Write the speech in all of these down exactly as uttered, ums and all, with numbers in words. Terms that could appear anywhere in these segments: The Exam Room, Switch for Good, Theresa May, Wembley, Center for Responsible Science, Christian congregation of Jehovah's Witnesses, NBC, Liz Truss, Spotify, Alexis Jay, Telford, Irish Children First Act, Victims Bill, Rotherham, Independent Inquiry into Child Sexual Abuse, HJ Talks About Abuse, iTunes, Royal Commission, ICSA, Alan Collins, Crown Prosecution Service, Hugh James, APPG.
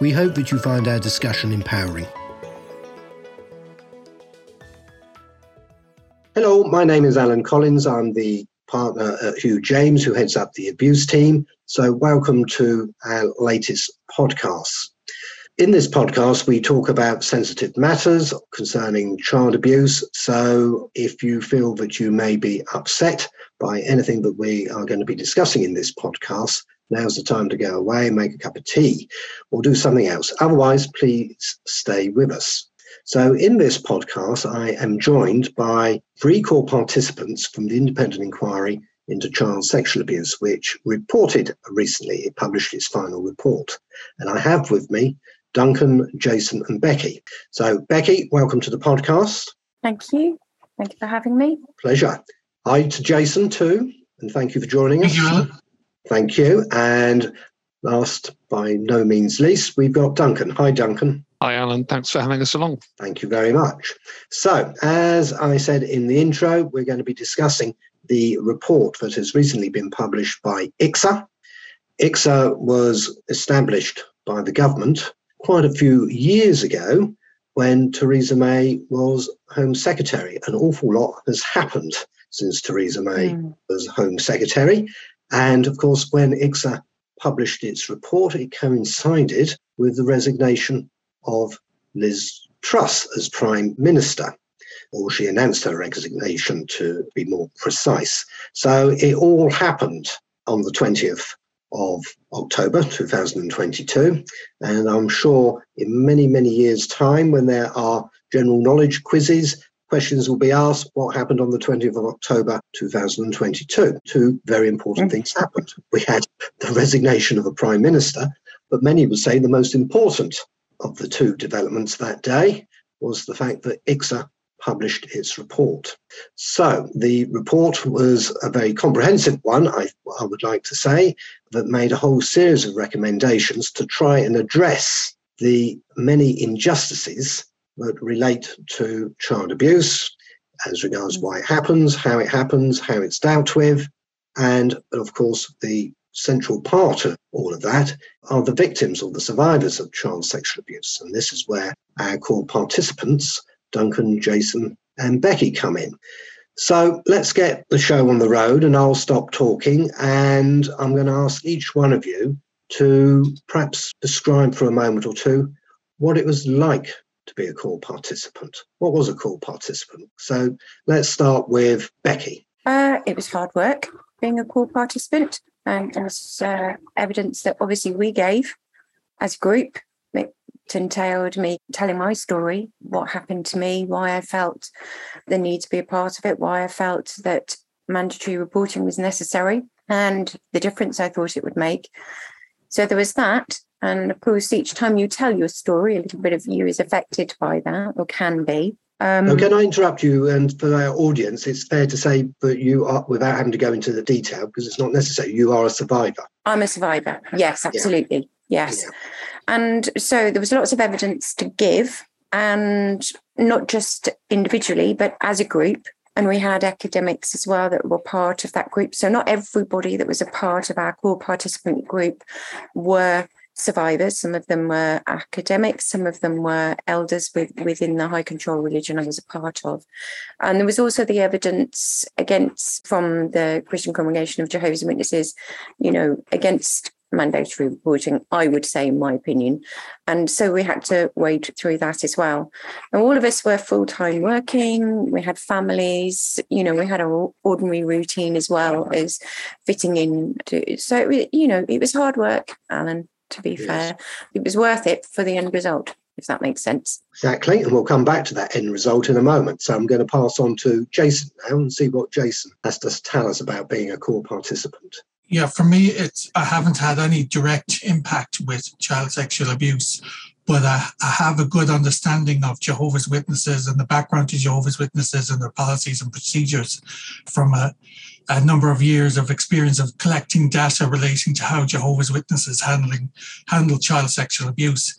we hope that you find our discussion empowering. Hello, my name is Alan Collins. I'm the partner at Hugh James, who heads up the abuse team. So welcome to our latest podcast. In this podcast, we talk about sensitive matters concerning child abuse. So if you feel that you may be upset by anything that we are going to be discussing in this podcast, now's the time to go away, make a cup of tea or do something else. Otherwise, please stay with us. So in this podcast, I am joined by three core participants from the Independent Inquiry into Child Sexual Abuse, which reported recently, it published its final report. And I have with me Duncan, Jason and Becky. So Becky, welcome to the podcast. Thank you. Thank you for having me. Pleasure. Hi to Jason too, and thank you for joining us. Thank you. Thank you. And last, by no means least, we've got Duncan. Hi, Duncan. Hi, Alan. Thanks for having us along. Thank you very much. So, as I said in the intro, we're going to be discussing the report that has recently been published by I C S A. I C S A was established by the government quite a few years ago when Theresa May was Home Secretary. An awful lot has happened since Theresa May mm. was Home Secretary. And of course, when I C S A published its report, it coincided with the resignation of Liz Truss as Prime Minister, or she announced her resignation to be more precise. So it all happened on the twentieth of October twenty twenty-two. And I'm sure in many, many years' time, when there are general knowledge quizzes, questions will be asked, what happened on the twentieth of October twenty twenty-two? Two very important things happened. We had the resignation of a Prime Minister, but many would say the most important of the two developments that day was the fact that I C S A published its report. So the report was a very comprehensive one, I, I would like to say, that made a whole series of recommendations to try and address the many injustices that relate to child abuse as regards why it happens, how it happens, how it's dealt with. And of course, the central part of all of that are the victims or the survivors of child sexual abuse. And this is where our core participants, Duncan, Jason and Becky, come in. So let's get the show on the road, and I'll stop talking. And I'm going to ask each one of you to perhaps describe for a moment or two what it was like to be a core participant. What was a core participant? So let's start with Becky. Uh, it was hard work being a core participant, and as uh, evidence that obviously we gave as a group, it entailed me telling my story, what happened to me, why I felt the need to be a part of it, why I felt that mandatory reporting was necessary, and the difference I thought it would make. So there was that. And of course, each time you tell your story, a little bit of you is affected by that, or can be. Um, now, can I interrupt you? And for our audience, it's fair to say that you are, without having to go into the detail, because it's not necessary, you are a survivor. I'm a survivor. Yes, absolutely. Yeah. Yes. Yeah. And so there was lots of evidence to give, and not just individually, but as a group. And we had academics as well that were part of that group. So not everybody that was a part of our core participant group were survivors. Some of them were academics, some of them were elders with, within the high control religion I was a part of. And there was also the evidence against, from the Christian congregation of Jehovah's Witnesses, you know, against mandatory reporting, I would say, in my opinion. And so we had to wade through that as well. And all of us were full-time working, we had families, you know, we had our ordinary routine as well as fitting in to, so, you know, it was hard work, Alan. To be yes. fair, it was worth it for the end result, if that makes sense. Exactly. And we'll come back to that end result in a moment. So I'm going to pass on to Jason now and see what Jason has to tell us about being a core participant. yeah, for me, it's, I haven't had any direct impact with child sexual abuse, but I, I have a good understanding of Jehovah's Witnesses and the background to Jehovah's Witnesses and their policies and procedures from a, a number of years of experience of collecting data relating to how Jehovah's Witnesses handling handle child sexual abuse.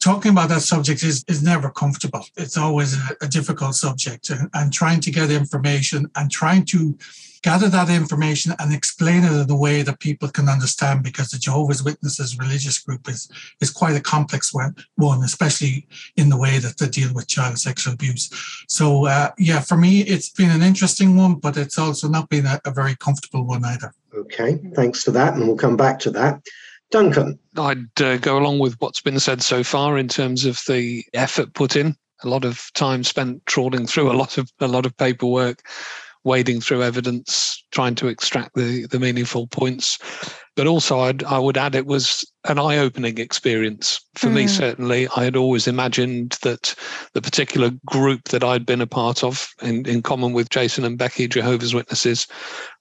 Talking about that subject is, is never comfortable. It's always a, a difficult subject, and, and trying to get information and trying to gather that information and explain it in a way that people can understand, because the Jehovah's Witnesses religious group is, is quite a complex one, one, especially in the way that they deal with child sexual abuse. So, uh, yeah, for me, it's been an interesting one, but it's also not been a, a very comfortable one either. Okay, thanks for that. And we'll come back to that. Duncan. I'd uh, go along with what's been said so far in terms of the effort put in, a lot of time spent trawling through a lot of a lot of paperwork, wading through evidence, trying to extract the, the meaningful points. But also I'd, I would add it was an eye-opening experience. For mm. me, certainly, I had always imagined that the particular group that I'd been a part of, in, in common with Jason and Becky, Jehovah's Witnesses,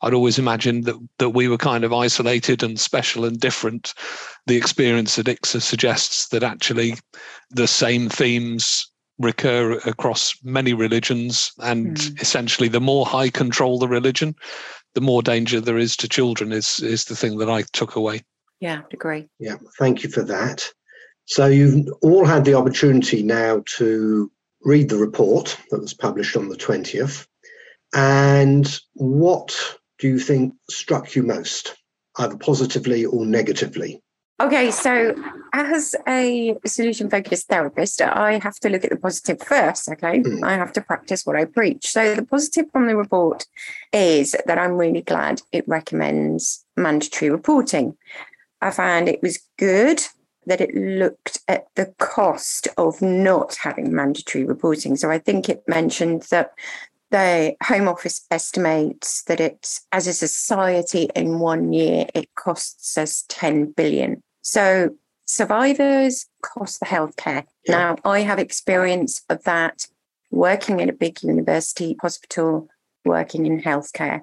I'd always imagined that, that we were kind of isolated and special and different. The experience at I C S A suggests that actually the same themes recur across many religions, and mm. essentially the more high control the religion, the more danger there is to children is is the thing that I took away. Yeah, I agree. Yeah, thank you for that. So you've all had the opportunity now to read the report that was published on the twentieth. And what do you think struck you most, either positively or negatively? Okay, so as a solution-focused therapist, I have to look at the positive first, okay? Mm. I have to practice what I preach. So the positive from the report is that I'm really glad it recommends mandatory reporting. I found it was good that it looked at the cost of not having mandatory reporting. So I think it mentioned that the Home Office estimates that it's, as a society, in one year, it costs us ten billion. So survivors cost the healthcare. Yeah. Now, I have experience of that working in a big university hospital, working in healthcare.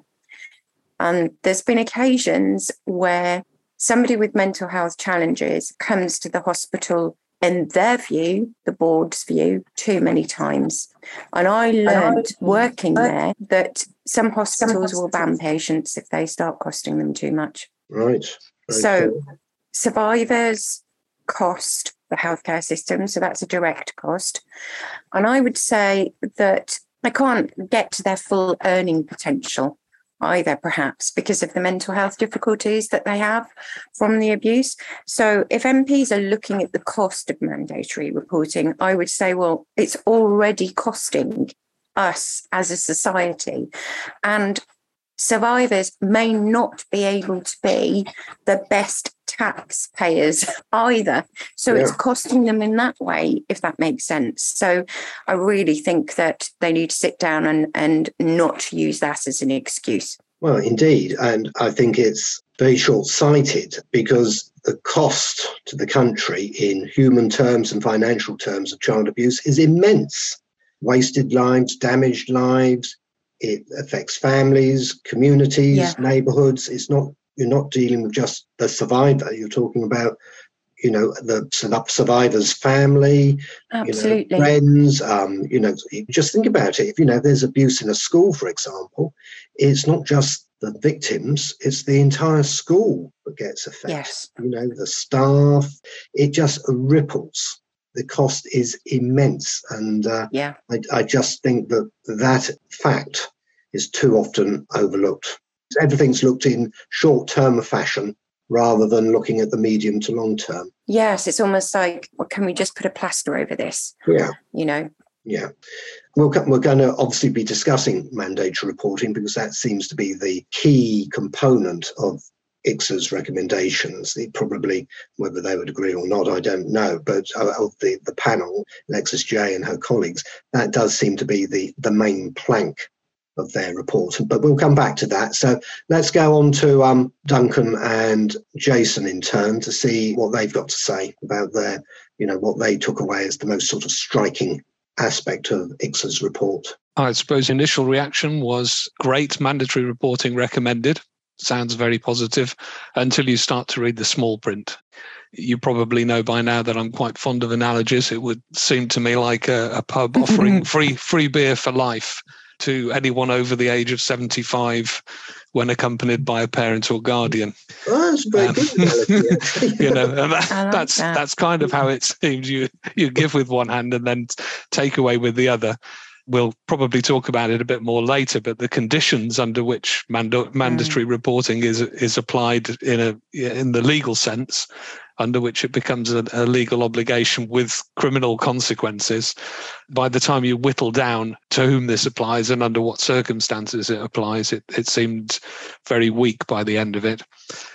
And um, there's been occasions where somebody with mental health challenges comes to the hospital, in their view, the board's view, too many times. And I learned working there that some hospitals will ban patients if they start costing them too much. Right. So survivors cost the healthcare system, so that's a direct cost. And I would say that they can't get to their full earning potential either, perhaps, because of the mental health difficulties that they have from the abuse. So if M Ps are looking at the cost of mandatory reporting, I would say, well, it's already costing us as a society. And survivors may not be able to be the best taxpayers either. So yeah. It's costing them in that way, if that makes sense. So I really think that they need to sit down and, and not use that as an excuse. Well, indeed. And I think it's very short-sighted, because the cost to the country in human terms and financial terms of child abuse is immense. Wasted lives, damaged lives. It affects families, communities, yeah. neighbourhoods. It's not You're not dealing with just the survivor. You're talking about, you know, the survivor's family, Absolutely. You know, friends. Um, you know, just think about it. If, you know, there's abuse in a school, for example, it's not just the victims. It's the entire school that gets affected. Yes. You know, the staff. It just ripples. The cost is immense. And uh, yeah. I, I just think that that fact is too often overlooked. Everything's looked in short-term fashion rather than looking at the medium to long-term. Yes, it's almost like, well, can we just put a plaster over this? Yeah. You know? Yeah. We'll, we're going to obviously be discussing mandatory reporting, because that seems to be the key component of I C S A's recommendations. They probably, whether they would agree or not, I don't know, but of the, the panel, Alexis Jay and her colleagues, that does seem to be the, the main plank of their report, but we'll come back to that. So let's go on to um, Duncan and Jason in turn to see what they've got to say about their, you know, what they took away as the most sort of striking aspect of I C S A's report. I suppose initial reaction was great, mandatory reporting recommended. sounds very positive until you start to read the small print. You probably know by now that I'm quite fond of analogies. It would seem to me like a, a pub offering free free beer for life to anyone over the age of seventy-five when accompanied by a parent or guardian. Oh, that's very um, good. You know, and that, like that's that. that's kind of how it seems. You you give with one hand and then take away with the other. We'll probably talk about it a bit more later, but the conditions under which mando- mandatory mm. reporting is is applied in a in the legal sense, under which it becomes a, a legal obligation with criminal consequences, by the time you whittle down to whom this applies and under what circumstances it applies, it, it seemed very weak by the end of it.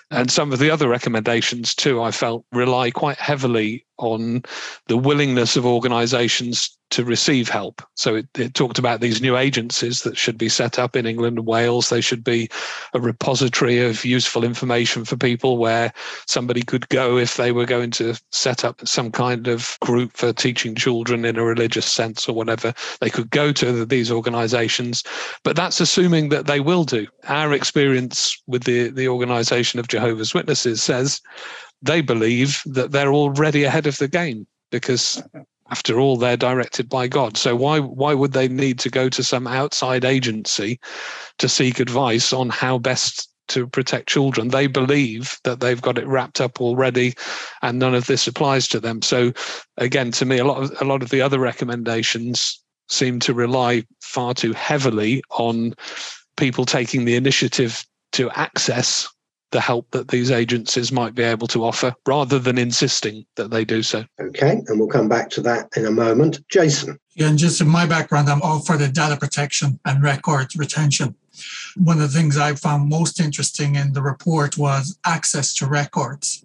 And some of the other recommendations too, I felt, rely quite heavily on the willingness of organisations to receive help. So it, it talked about these new agencies that should be set up in England and Wales. They should be a repository of useful information for people where somebody could go if they were going to set up some kind of group for teaching children in a religious sense or whatever. They could go to these organisations, but that's assuming that they will do. Our experience with the, the Organisation of Jehovah's Witnesses says they believe that they're already ahead of the game because, after all, they're directed by God. So why why would they need to go to some outside agency to seek advice on how best to protect children? They believe that they've got it wrapped up already and none of this applies to them. So again, to me, a lot of, a lot of the other recommendations seem to rely far too heavily on people taking the initiative to access the help that these agencies might be able to offer, rather than insisting that they do so. Okay, and we'll come back to that in a moment. Jason. Yeah, and just in my background, I'm all for the data protection and record retention. One of the things I found most interesting in the report was access to records.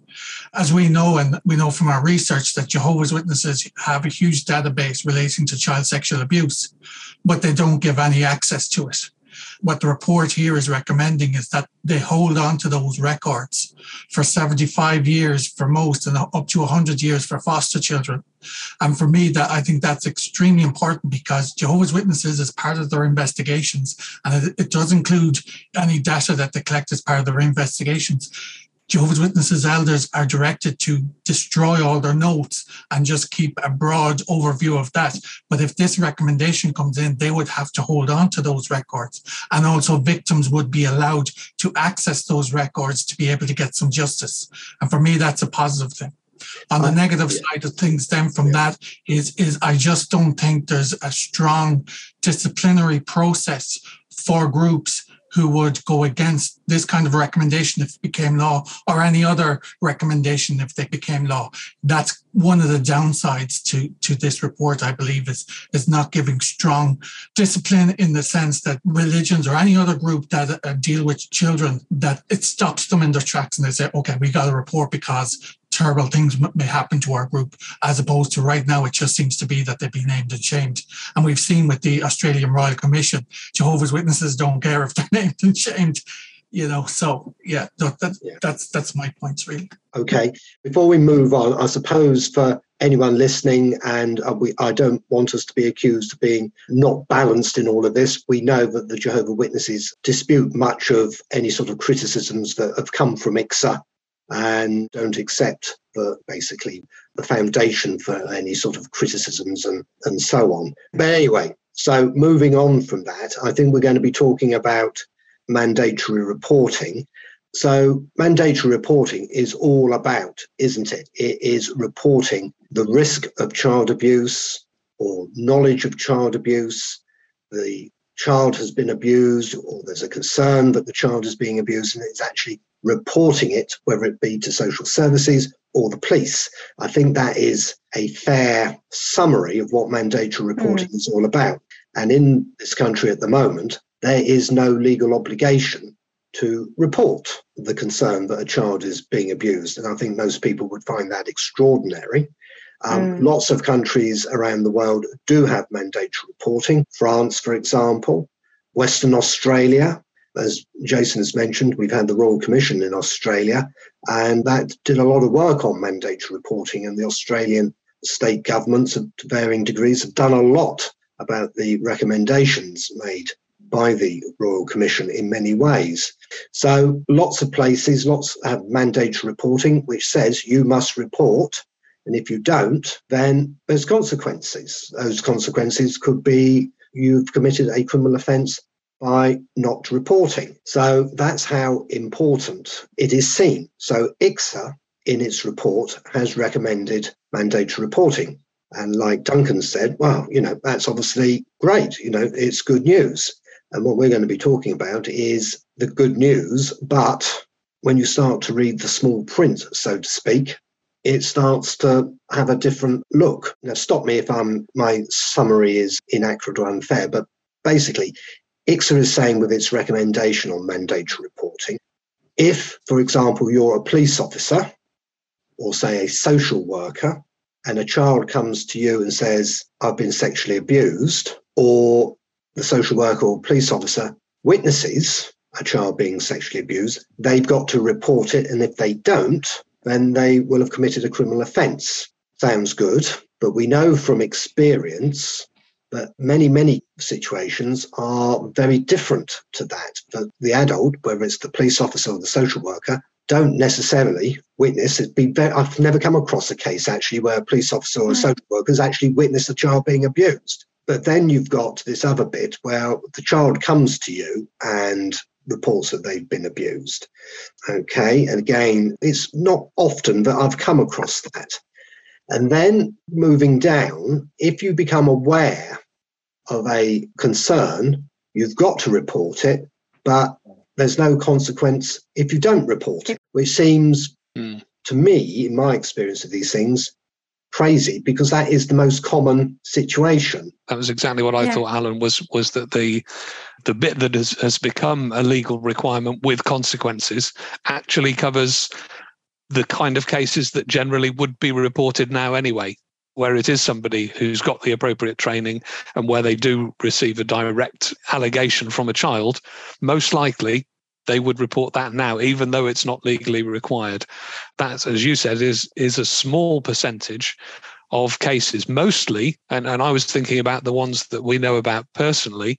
As we know, and we know from our research, that Jehovah's Witnesses have a huge database relating to child sexual abuse, but they don't give any access to it. What the report here is recommending is that they hold on to those records for seventy-five years for most and up to one hundred years for foster children. And for me, that I think that's extremely important because Jehovah's Witnesses, as part of their investigations, and it, it does include any data that they collect as part of their investigations, Jehovah's Witnesses elders are directed to destroy all their notes and just keep a broad overview of that. But if this recommendation comes in, they would have to hold on to those records. And also victims would be allowed to access those records to be able to get some justice. And for me, that's a positive thing. On the negative side of things then from that is, is I just don't think there's a strong disciplinary process for groups who would go against this kind of recommendation if it became law, or any other recommendation if they became law. That's one of the downsides to, to this report, I believe, is, is not giving strong discipline in the sense that religions or any other group that uh, deal with children, that it stops them in their tracks and they say, okay, we got to report because terrible things may happen to our group, as opposed to right now, it just seems to be that they've been named and shamed. And we've seen with the Australian Royal Commission, Jehovah's Witnesses don't care if they're named and shamed, you know. So, yeah, that, that, yeah. that's that's my points, really. Okay. Before we move on, I suppose for anyone listening, and we, I don't want us to be accused of being not balanced in all of this, we know that the Jehovah's Witnesses dispute much of any sort of criticisms that have come from I C S A, and don't accept the, basically the foundation for any sort of criticisms and, and so on. But anyway, so moving on from that, I think we're going to be talking about mandatory reporting. So mandatory reporting is all about, isn't it? It is reporting the risk of child abuse or knowledge of child abuse, the child has been abused, or there's a concern that the child is being abused, and it's actually reporting it, whether it be to social services or the police. I think that is a fair summary of what mandatory reporting mm. is all about. And in this country at the moment, there is no legal obligation to report the concern that a child is being abused. And I think most people would find that extraordinary. Um, mm. Lots of countries around the world do have mandatory reporting. France, for example, Western Australia. As Jason has mentioned, we've had the Royal Commission in Australia, and that did a lot of work on mandatory reporting, and the Australian state governments of varying degrees have done a lot about the recommendations made by the Royal Commission in many ways. So lots of places, lots have mandatory reporting, which says you must report. And if you don't, then there's consequences. Those consequences could be you've committed a criminal offence by not reporting. So that's how important it is seen. So I C S A, in its report, has recommended mandatory reporting. And like Duncan said, well, you know, that's obviously great. You know, it's good news. And what we're going to be talking about is the good news. But when you start to read the small print, so to speak, it starts to have a different look. Now, stop me if I'm, my summary is inaccurate or unfair, but basically, I C S A is saying with its recommendation on mandatory reporting, if, for example, you're a police officer or, say, a social worker, and a child comes to you and says, I've been sexually abused, or the social worker or police officer witnesses a child being sexually abused, they've got to report it. And if they don't, then they will have committed a criminal offence. Sounds good, but we know from experience that many, many situations are very different to that. That the adult, whether it's the police officer or the social worker, don't necessarily witness. It'd be very, I've never come across a case actually where a police officer or a social worker has actually witnessed a child being abused. But then you've got this other bit where the child comes to you and reports that they've been abused. Okay, and again, it's not often that I've come across that. And then moving down, if you become aware of a concern, you've got to report it, but there's no consequence if you don't report it, which seems mm. to me, in my experience of these things, crazy, because that is the most common situation. That was exactly what I yeah. thought, Alan, was was that the the bit that has, has become a legal requirement with consequences actually covers the kind of cases that generally would be reported now anyway, where it is somebody who's got the appropriate training and where they do receive a direct allegation from a child, most likely they would report that now, even though it's not legally required. That, as you said, is is a small percentage of cases, mostly, and, and I was thinking about the ones that we know about personally,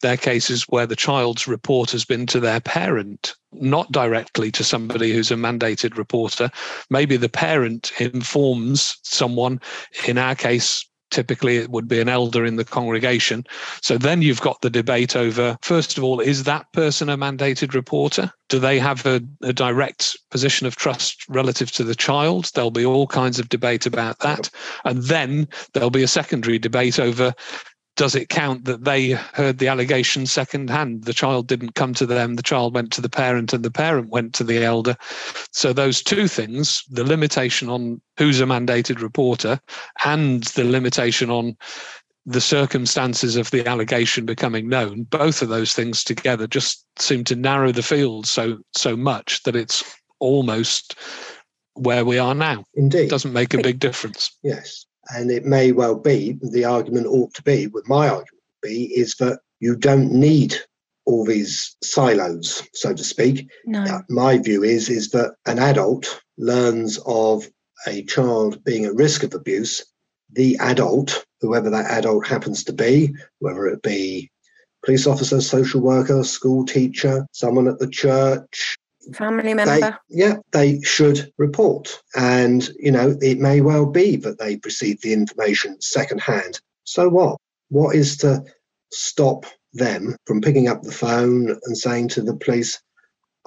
they're cases where the child's report has been to their parent, not directly to somebody who's a mandated reporter. Maybe the parent informs someone. In our case, typically it would be an elder in the congregation. So then you've got the debate over, first of all, is that person a mandated reporter? Do they have a, a direct position of trust relative to the child? There'll be all kinds of debate about that. And then there'll be a secondary debate over, does it count that they heard the allegation secondhand? The child didn't come to them. The child went to the parent and the parent went to the elder. So those two things, the limitation on who's a mandated reporter and the limitation on the circumstances of the allegation becoming known, both of those things together just seem to narrow the field so so much that it's almost where we are now. Indeed. It doesn't make a big difference. Yes. And it may well be, the argument ought to be, with my argument be, is that you don't need all these silos, so to speak. No. Uh, my view is, is that an adult learns of a child being at risk of abuse. The adult, whoever that adult happens to be, whether it be police officer, social worker, school teacher, someone at the church, family member. They, yeah, they should report. And, you know, it may well be that they received the information secondhand. So what? What is to stop them from picking up the phone and saying to the police,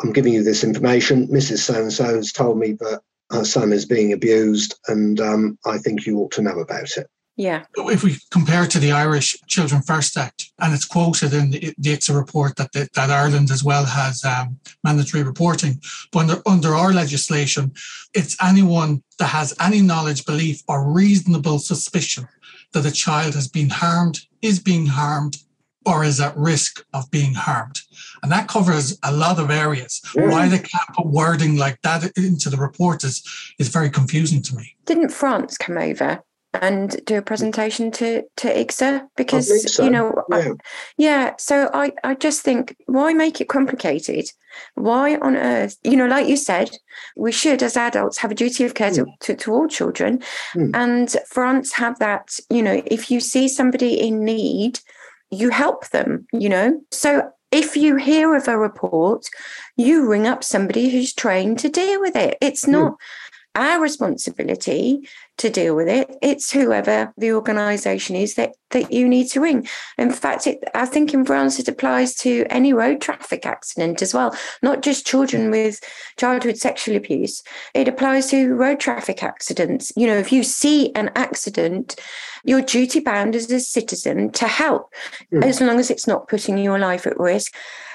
I'm giving you this information. Missus So-and-so has told me that her son is being abused and um, I think you ought to know about it. Yeah. If we compare it to the Irish Children First Act, and it's quoted in the I C S A report that the, that Ireland as well has um, mandatory reporting, but under, under our legislation, it's anyone that has any knowledge, belief or reasonable suspicion that a child has been harmed, is being harmed or is at risk of being harmed. And that covers a lot of areas. Mm. Why they can't put wording like that into the report is, is very confusing to me. Didn't France come over and do a presentation to, to I C S A? Because, so. you know, yeah. I, yeah so I, I just think, why make it complicated? Why on earth? You know, like you said, we should, as adults, have a duty of care mm. to, to, to all children. Mm. And France have that, you know, if you see somebody in need, you help them, you know. So if you hear of a report, you ring up somebody who's trained to deal with it. It's not mm. our responsibility to deal with it. It's whoever the organisation is that, that you need to ring. In fact, it, I think in France it applies to any road traffic accident as well, not just children with childhood sexual abuse. It applies to road traffic accidents. You know, if you see an accident, you're duty-bound as a citizen to help, mm. as long as it's not putting your life at risk.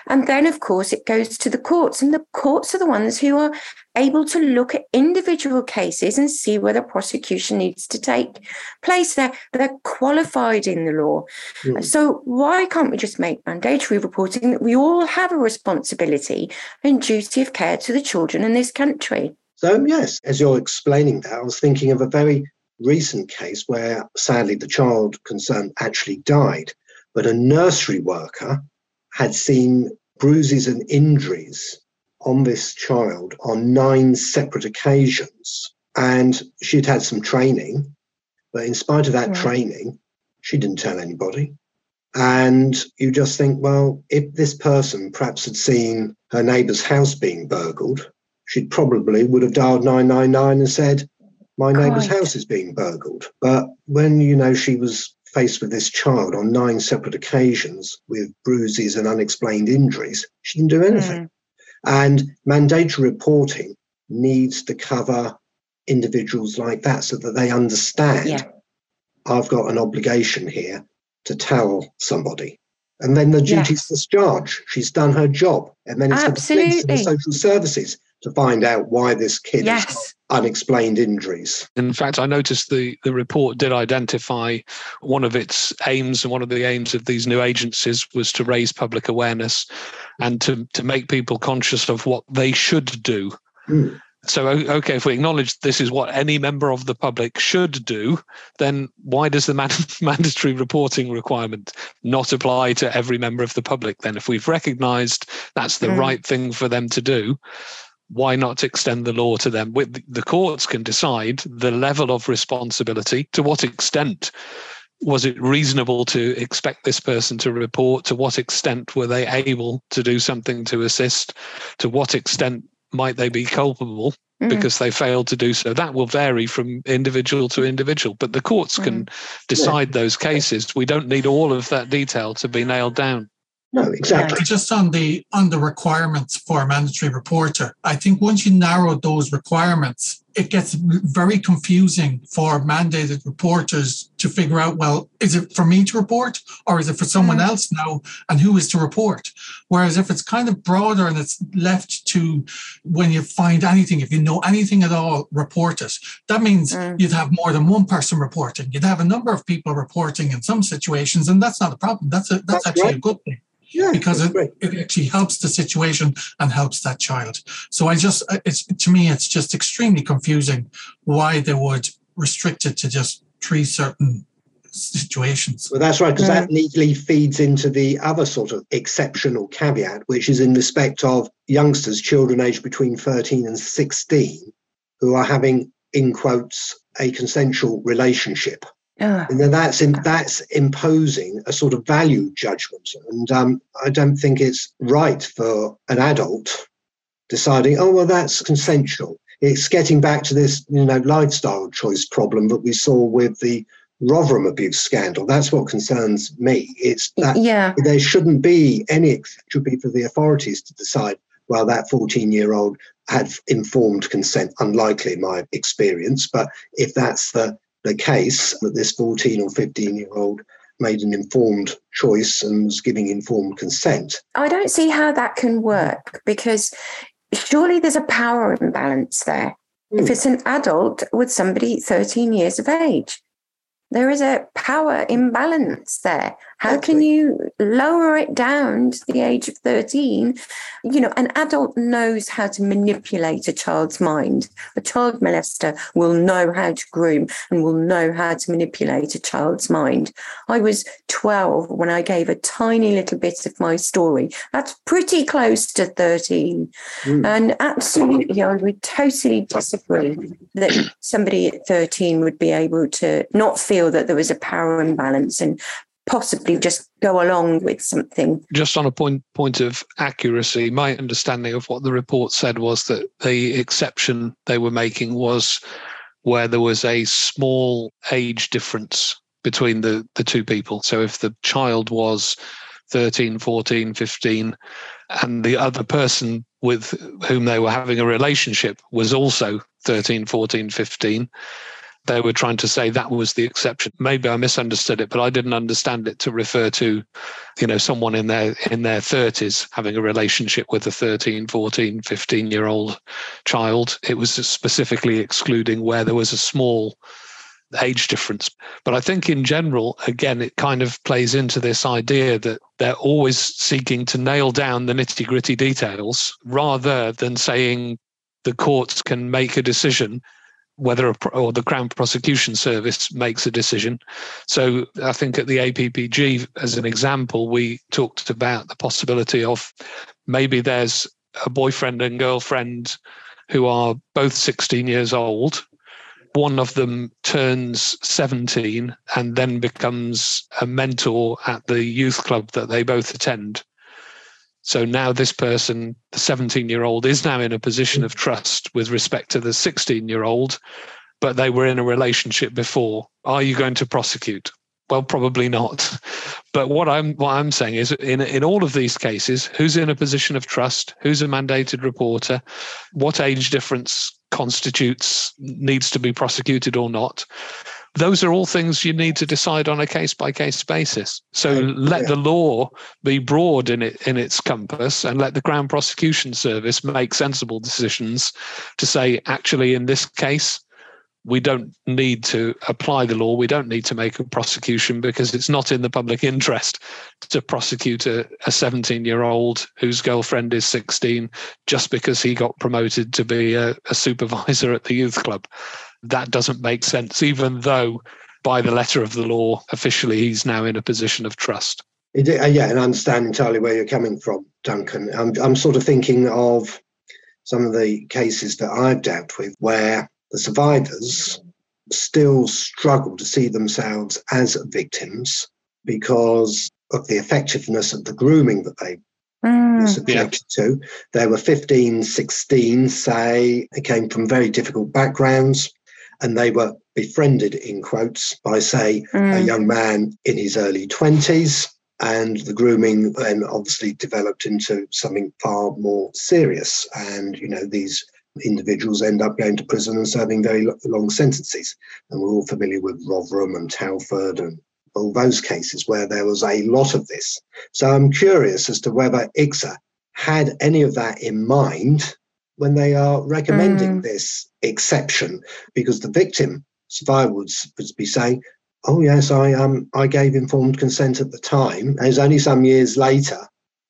And then, of course, it goes to the courts, and the courts are the ones who are able to look at individual cases and see whether prosecution needs to take place. They're, they're qualified in the law. Mm. So why can't we just make mandatory reporting that we all have a responsibility and duty of care to the children in this country? So, yes, as you're explaining that, I was thinking of a very recent case where, sadly, the child concerned actually died, but a nursery worker had seen bruises and injuries on this child on nine separate occasions. And she'd had some training, but in spite of that yeah. training, she didn't tell anybody. And you just think, well, if this person perhaps had seen her neighbour's house being burgled, she probably would have dialed nine nine nine and said, my neighbour's house is being burgled. But when, you know, she was faced with this child on nine separate occasions with bruises and unexplained injuries, she didn't do anything. Mm. And mandatory reporting needs to cover individuals like that so that they understand, yeah. I've got an obligation here to tell somebody. And then the duty's yes. discharge. She's done her job. And then it's Absolutely. the police and the social services to find out why this kid yes. has unexplained injuries. In fact, I noticed the, the report did identify one of its aims, and one of the aims of these new agencies was to raise public awareness and to, to make people conscious of what they should do. Mm. So, okay, if we acknowledge this is what any member of the public should do, then why does the man- mandatory reporting requirement not apply to every member of the public then? If we've recognised that's the mm. right thing for them to do, why not extend the law to them? The courts can decide the level of responsibility. To what extent was it reasonable to expect this person to report? To what extent were they able to do something to assist? To what extent might they be culpable mm. because they failed to do so? That will vary from individual to individual, but the courts mm. can decide yeah. those cases. We don't need all of that detail to be nailed down. No, exactly. Yeah. Just on the on the requirements for a mandatory reporter, I think once you narrow those requirements, it gets very confusing for mandated reporters to figure out, well, is it for me to report or is it for someone mm. else now, and who is to report? Whereas if it's kind of broader and it's left to, when you find anything, if you know anything at all, report it. That means mm. you'd have more than one person reporting. You'd have a number of people reporting in some situations, and that's not a problem. That's a that's, that's actually right. a good thing. Yeah, because it, it actually helps the situation and helps that child. So I just, it's to me, it's just extremely confusing why they would restrict it to just three certain situations. Well, that's right, because yeah. that neatly feeds into the other sort of exceptional caveat, which is in respect of youngsters, children aged between thirteen and sixteen, who are having, in quotes, a consensual relationship. And then that's in, that's imposing a sort of value judgment. And um, I don't think it's right for an adult deciding, oh, well, that's consensual. It's getting back to this, you know, lifestyle choice problem that we saw with the Rotherham abuse scandal. That's what concerns me. It's that yeah. there shouldn't be any, it should be for the authorities to decide, well, that fourteen-year-old had informed consent, unlikely in my experience, but if that's the the case that this fourteen or fifteen-year-old made an informed choice and was giving informed consent. I don't see how that can work, because surely there's a power imbalance there. Mm. If it's an adult with somebody thirteen years of age, there is a power imbalance there. How Exactly. can you lower it down to the age of thirteen? You know, an adult knows how to manipulate a child's mind. A child molester will know how to groom and will know how to manipulate a child's mind. I was twelve when I gave a tiny little bit of my story. That's pretty close to thirteen. Mm. And absolutely, I would totally disagree that somebody at thirteen would be able to not feel that there was a power imbalance and possibly just go along with something. Just on a point point of accuracy, my understanding of what the report said was that the exception they were making was where there was a small age difference between the, the two people. So if the child was thirteen, fourteen, fifteen, and the other person with whom they were having a relationship was also thirteen, fourteen, fifteen, they were trying to say that was the exception. Maybe I misunderstood it, but I didn't understand it to refer to, you know, someone in their in their thirties having a relationship with a thirteen, fourteen, fifteen-year-old child. It was specifically excluding where there was a small age difference. But I think in general, again, it kind of plays into this idea that they're always seeking to nail down the nitty-gritty details rather than saying the courts can make a decision, whether a, or the Crown Prosecution Service makes a decision. So I think at the A P P G, as an example, we talked about the possibility of maybe there's a boyfriend and girlfriend who are both sixteen years old. One of them turns seventeen and then becomes a mentor at the youth club that they both attend. So now this person, the seventeen-year-old, is now in a position of trust with respect to the sixteen-year-old, but they were in a relationship before. Are you going to prosecute? Well, probably not. But what I'm what I'm saying is, in in all of these cases, who's in a position of trust? Who's a mandated reporter? What age difference constitutes needs to be prosecuted or not? Those are all things you need to decide on a case-by-case basis. So um, let yeah. the law be broad in it in its compass, and let the Crown Prosecution Service make sensible decisions to say, actually, in this case, we don't need to apply the law. We don't need to make a prosecution because it's not in the public interest to prosecute a seventeen-year-old whose girlfriend is sixteen just because he got promoted to be a, a supervisor at the youth club. That doesn't make sense, even though by the letter of the law, officially, he's now in a position of trust. It, yeah, and I understand entirely where you're coming from, Duncan. I'm, I'm sort of thinking of some of the cases that I've dealt with where the survivors still struggle to see themselves as victims because of the effectiveness of the grooming that they mm, were subjected yeah. to. They were fifteen, sixteen, say. They came from very difficult backgrounds, and they were befriended, in quotes, by, say, mm. a young man in his early twenties. And the grooming then obviously developed into something far more serious. And, you know, these individuals end up going to prison and serving very long sentences. And we're all familiar with Rotherham and Telford and all those cases where there was a lot of this. So I'm curious as to whether I C S A had any of that in mind when they are recommending mm. this exception, because the victim survivor would, would be saying, oh, yes, I um I gave informed consent at the time. And it was only some years later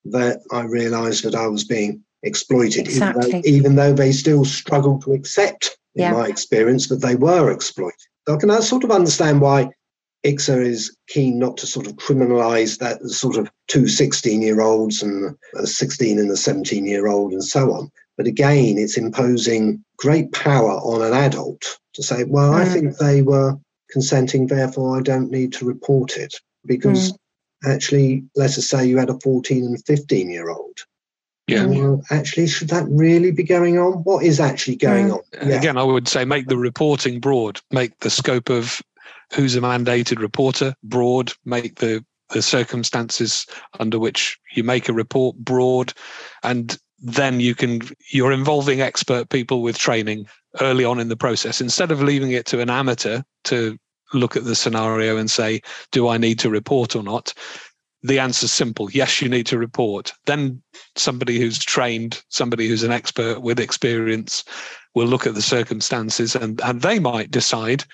that I realised that I was being exploited, exactly. even, though, even though they still struggle to accept, in yeah. my experience, that they were exploited. So I can I sort of understand why I C S A is keen not to sort of criminalise that sort of two sixteen-year-olds and a sixteen and a seventeen-year-old and so on. But again, it's imposing great power on an adult to say, well, mm. I think they were consenting, therefore I don't need to report it. Because mm. actually, let's just say you had a fourteen and fifteen-year-old. Yeah. Well, actually, should that really be going on? What is actually going on? Yeah. Again, I would say make the reporting broad, make the scope of who's a mandated reporter broad, make the, the circumstances under which you make a report broad, and then you can, you're involving expert people with training early on in the process instead of leaving it to an amateur to look at the scenario and say, do I need to report or not? The answer's simple. Yes, you need to report. Then somebody who's trained, somebody who's an expert with experience will look at the circumstances and, and they might decide,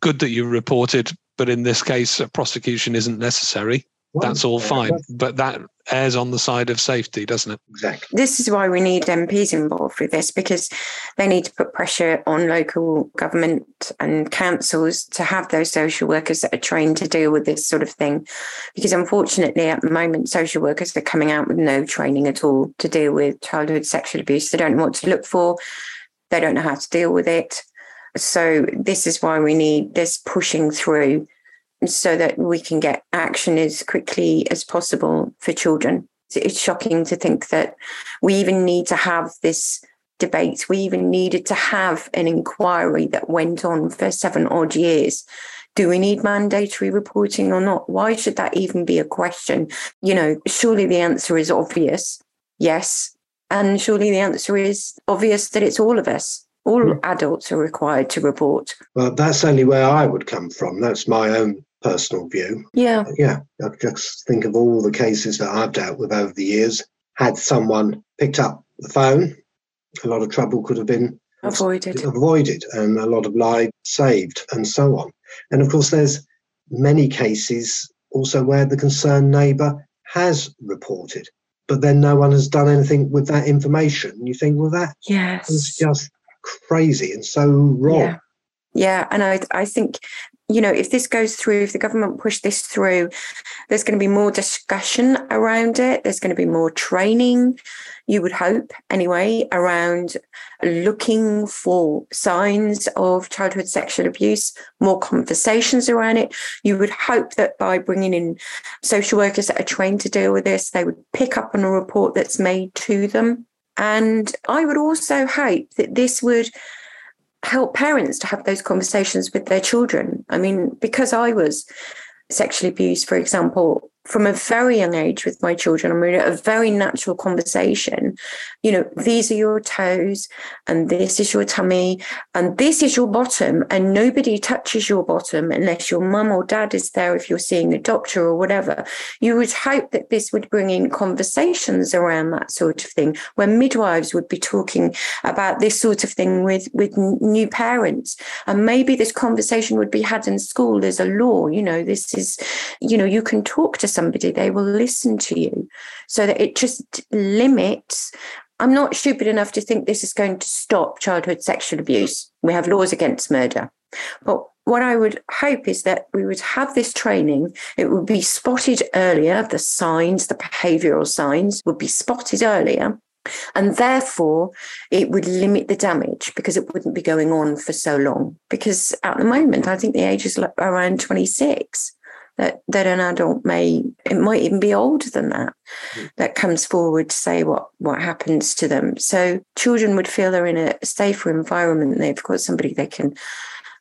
good that you reported, but in this case, a prosecution isn't necessary. Well, that's all fine. But that errs on the side of safety, doesn't it? Exactly. This is why we need M Ps involved with this, because they need to put pressure on local government and councils to have those social workers that are trained to deal with this sort of thing. Because unfortunately, at the moment, social workers are coming out with no training at all to deal with childhood sexual abuse. They don't know what to look for. They don't know how to deal with it. So this is why we need this pushing through so that we can get action as quickly as possible for children. It's shocking to think that we even need to have this debate. We even needed to have an inquiry that went on for seven odd years. Do we need mandatory reporting or not? Why should that even be a question? You know, surely the answer is obvious. Yes. And surely the answer is obvious that it's all of us. All adults are required to report. Well, that's only where I would come from. That's my own personal view. Yeah. Yeah. I just think of all the cases that I've dealt with over the years. Had someone picked up the phone, a lot of trouble could have been avoided, avoided and a lot of lives saved and so on. And of course, there's many cases also where the concerned neighbour has reported, but then no one has done anything with that information. You think, well, that yes. is just crazy and so wrong. Yeah, yeah. And I, I think, you know, if this goes through, if the government push this through, there's going to be more discussion around it. There's going to be more training, you would hope anyway, around looking for signs of childhood sexual abuse, more conversations around it. You would hope that by bringing in social workers that are trained to deal with this, they would pick up on a report that's made to them. And I would also hope that this would help parents to have those conversations with their children. I mean, because I was sexually abused, for example, from a very young age with my children, I mean, a very natural conversation. You know, these are your toes and this is your tummy and this is your bottom, and nobody touches your bottom unless your mum or dad is there, if you're seeing a doctor or whatever. You would hope that this would bring in conversations around that sort of thing, where midwives would be talking about this sort of thing with, with new parents. And maybe this conversation would be had in school. There's a law, you know, this is, you know, you can talk to somebody, they will listen to you, so that it just limits. I'm not stupid enough to think this is going to stop childhood sexual abuse. We have laws against murder. But what I would hope is that we would have this training. It would be spotted earlier. The signs, the behavioural signs would be spotted earlier. And therefore, it would limit the damage, because it wouldn't be going on for so long. Because at the moment, I think the age is around twenty-six. That, that an adult may, it might even be older than that, that comes forward to say what, what happens to them. So children would feel they're in a safer environment. They've got somebody they can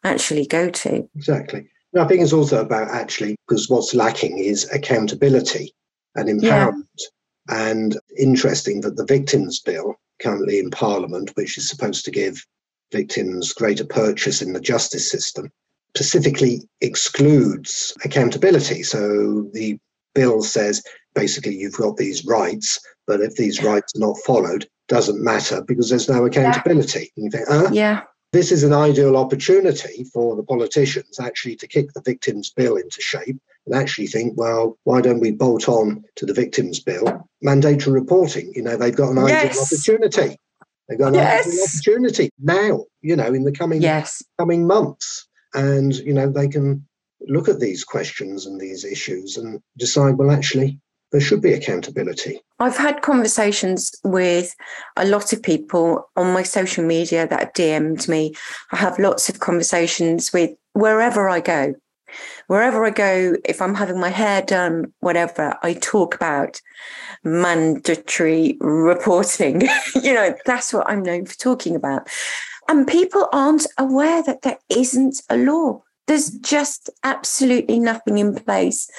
actually go to. Exactly. And I think it's also about actually, because what's lacking is accountability and empowerment. Yeah. And interesting that the Victims Bill currently in Parliament, which is supposed to give victims greater purchase in the justice system, specifically excludes accountability. So the bill says basically you've got these rights, but if these rights are not followed, doesn't matter because there's no accountability. Yeah. And you think, huh? Yeah. This is an ideal opportunity for the politicians actually to kick the Victims Bill into shape and actually think, well, why don't we bolt on to the Victims Bill mandatory reporting? You know, they've got an yes. ideal opportunity. They've got an yes. ideal opportunity now, you know, in the coming yes. coming months. And, you know, they can look at these questions and these issues and decide, well, actually, there should be accountability. I've had conversations with a lot of people on my social media that have D M'd me. I have lots of conversations with wherever I go. Wherever I go, if I'm having my hair done, whatever, I talk about mandatory reporting. You know, that's what I'm known for talking about. And people aren't aware that there isn't a law. There's just absolutely nothing in place.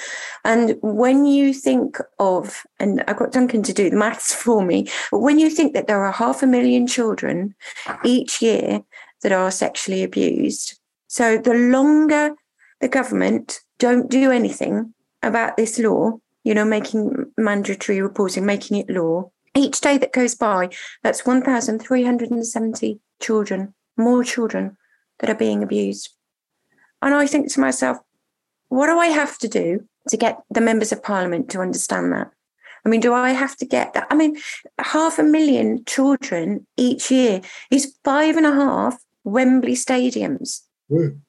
And when you think of, and I got Duncan to do the maths for me, but when you think that there are half a million children each year that are sexually abused, so the longer the government don't do anything about this law, you know, making mandatory reporting, making it law, each day that goes by, that's one thousand three hundred seventy children, more children that are being abused. And I think to myself, what do I have to do to get the members of parliament to understand that? I mean, do I have to get that? I mean, half a million children each year is five and a half Wembley stadiums. Mm.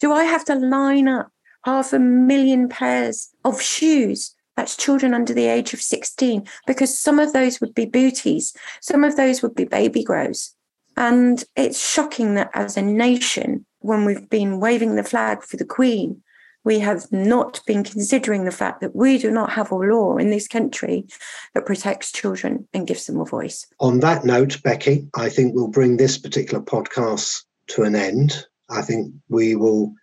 Do I have to line up half a million pairs of shoes? That's children under the age of sixteen, because some of those would be booties. Some of those would be baby grows. And it's shocking that as a nation, when we've been waving the flag for the Queen, We have not been considering the fact that we do not have a law in this country that protects children and gives them a voice. On that note, Becky, I think we'll bring this particular podcast to an end. I think we will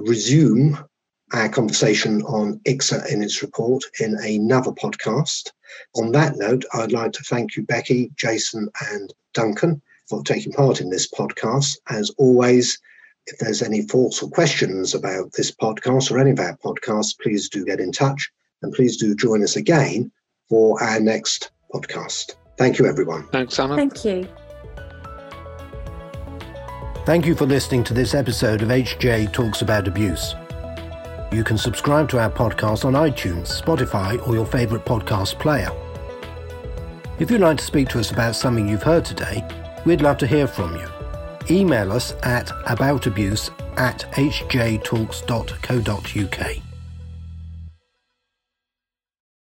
resume our conversation on I C S A in its report in another podcast. On that note, I'd like to thank you, Becky, Jason and Duncan, for taking part in this podcast. As always, if there's any thoughts or questions about this podcast or any of our podcasts, please do get in touch and please do join us again for our next podcast. Thank you, everyone. Thanks, Anna. Thank you. Thank you for listening to this episode of H J Talks About Abuse. You can subscribe to our podcast on iTunes, Spotify, or your favourite podcast player. If you'd like to speak to us about something you've heard today, we'd love to hear from you. Email us at aboutabuse at h j talks dot co dot u k.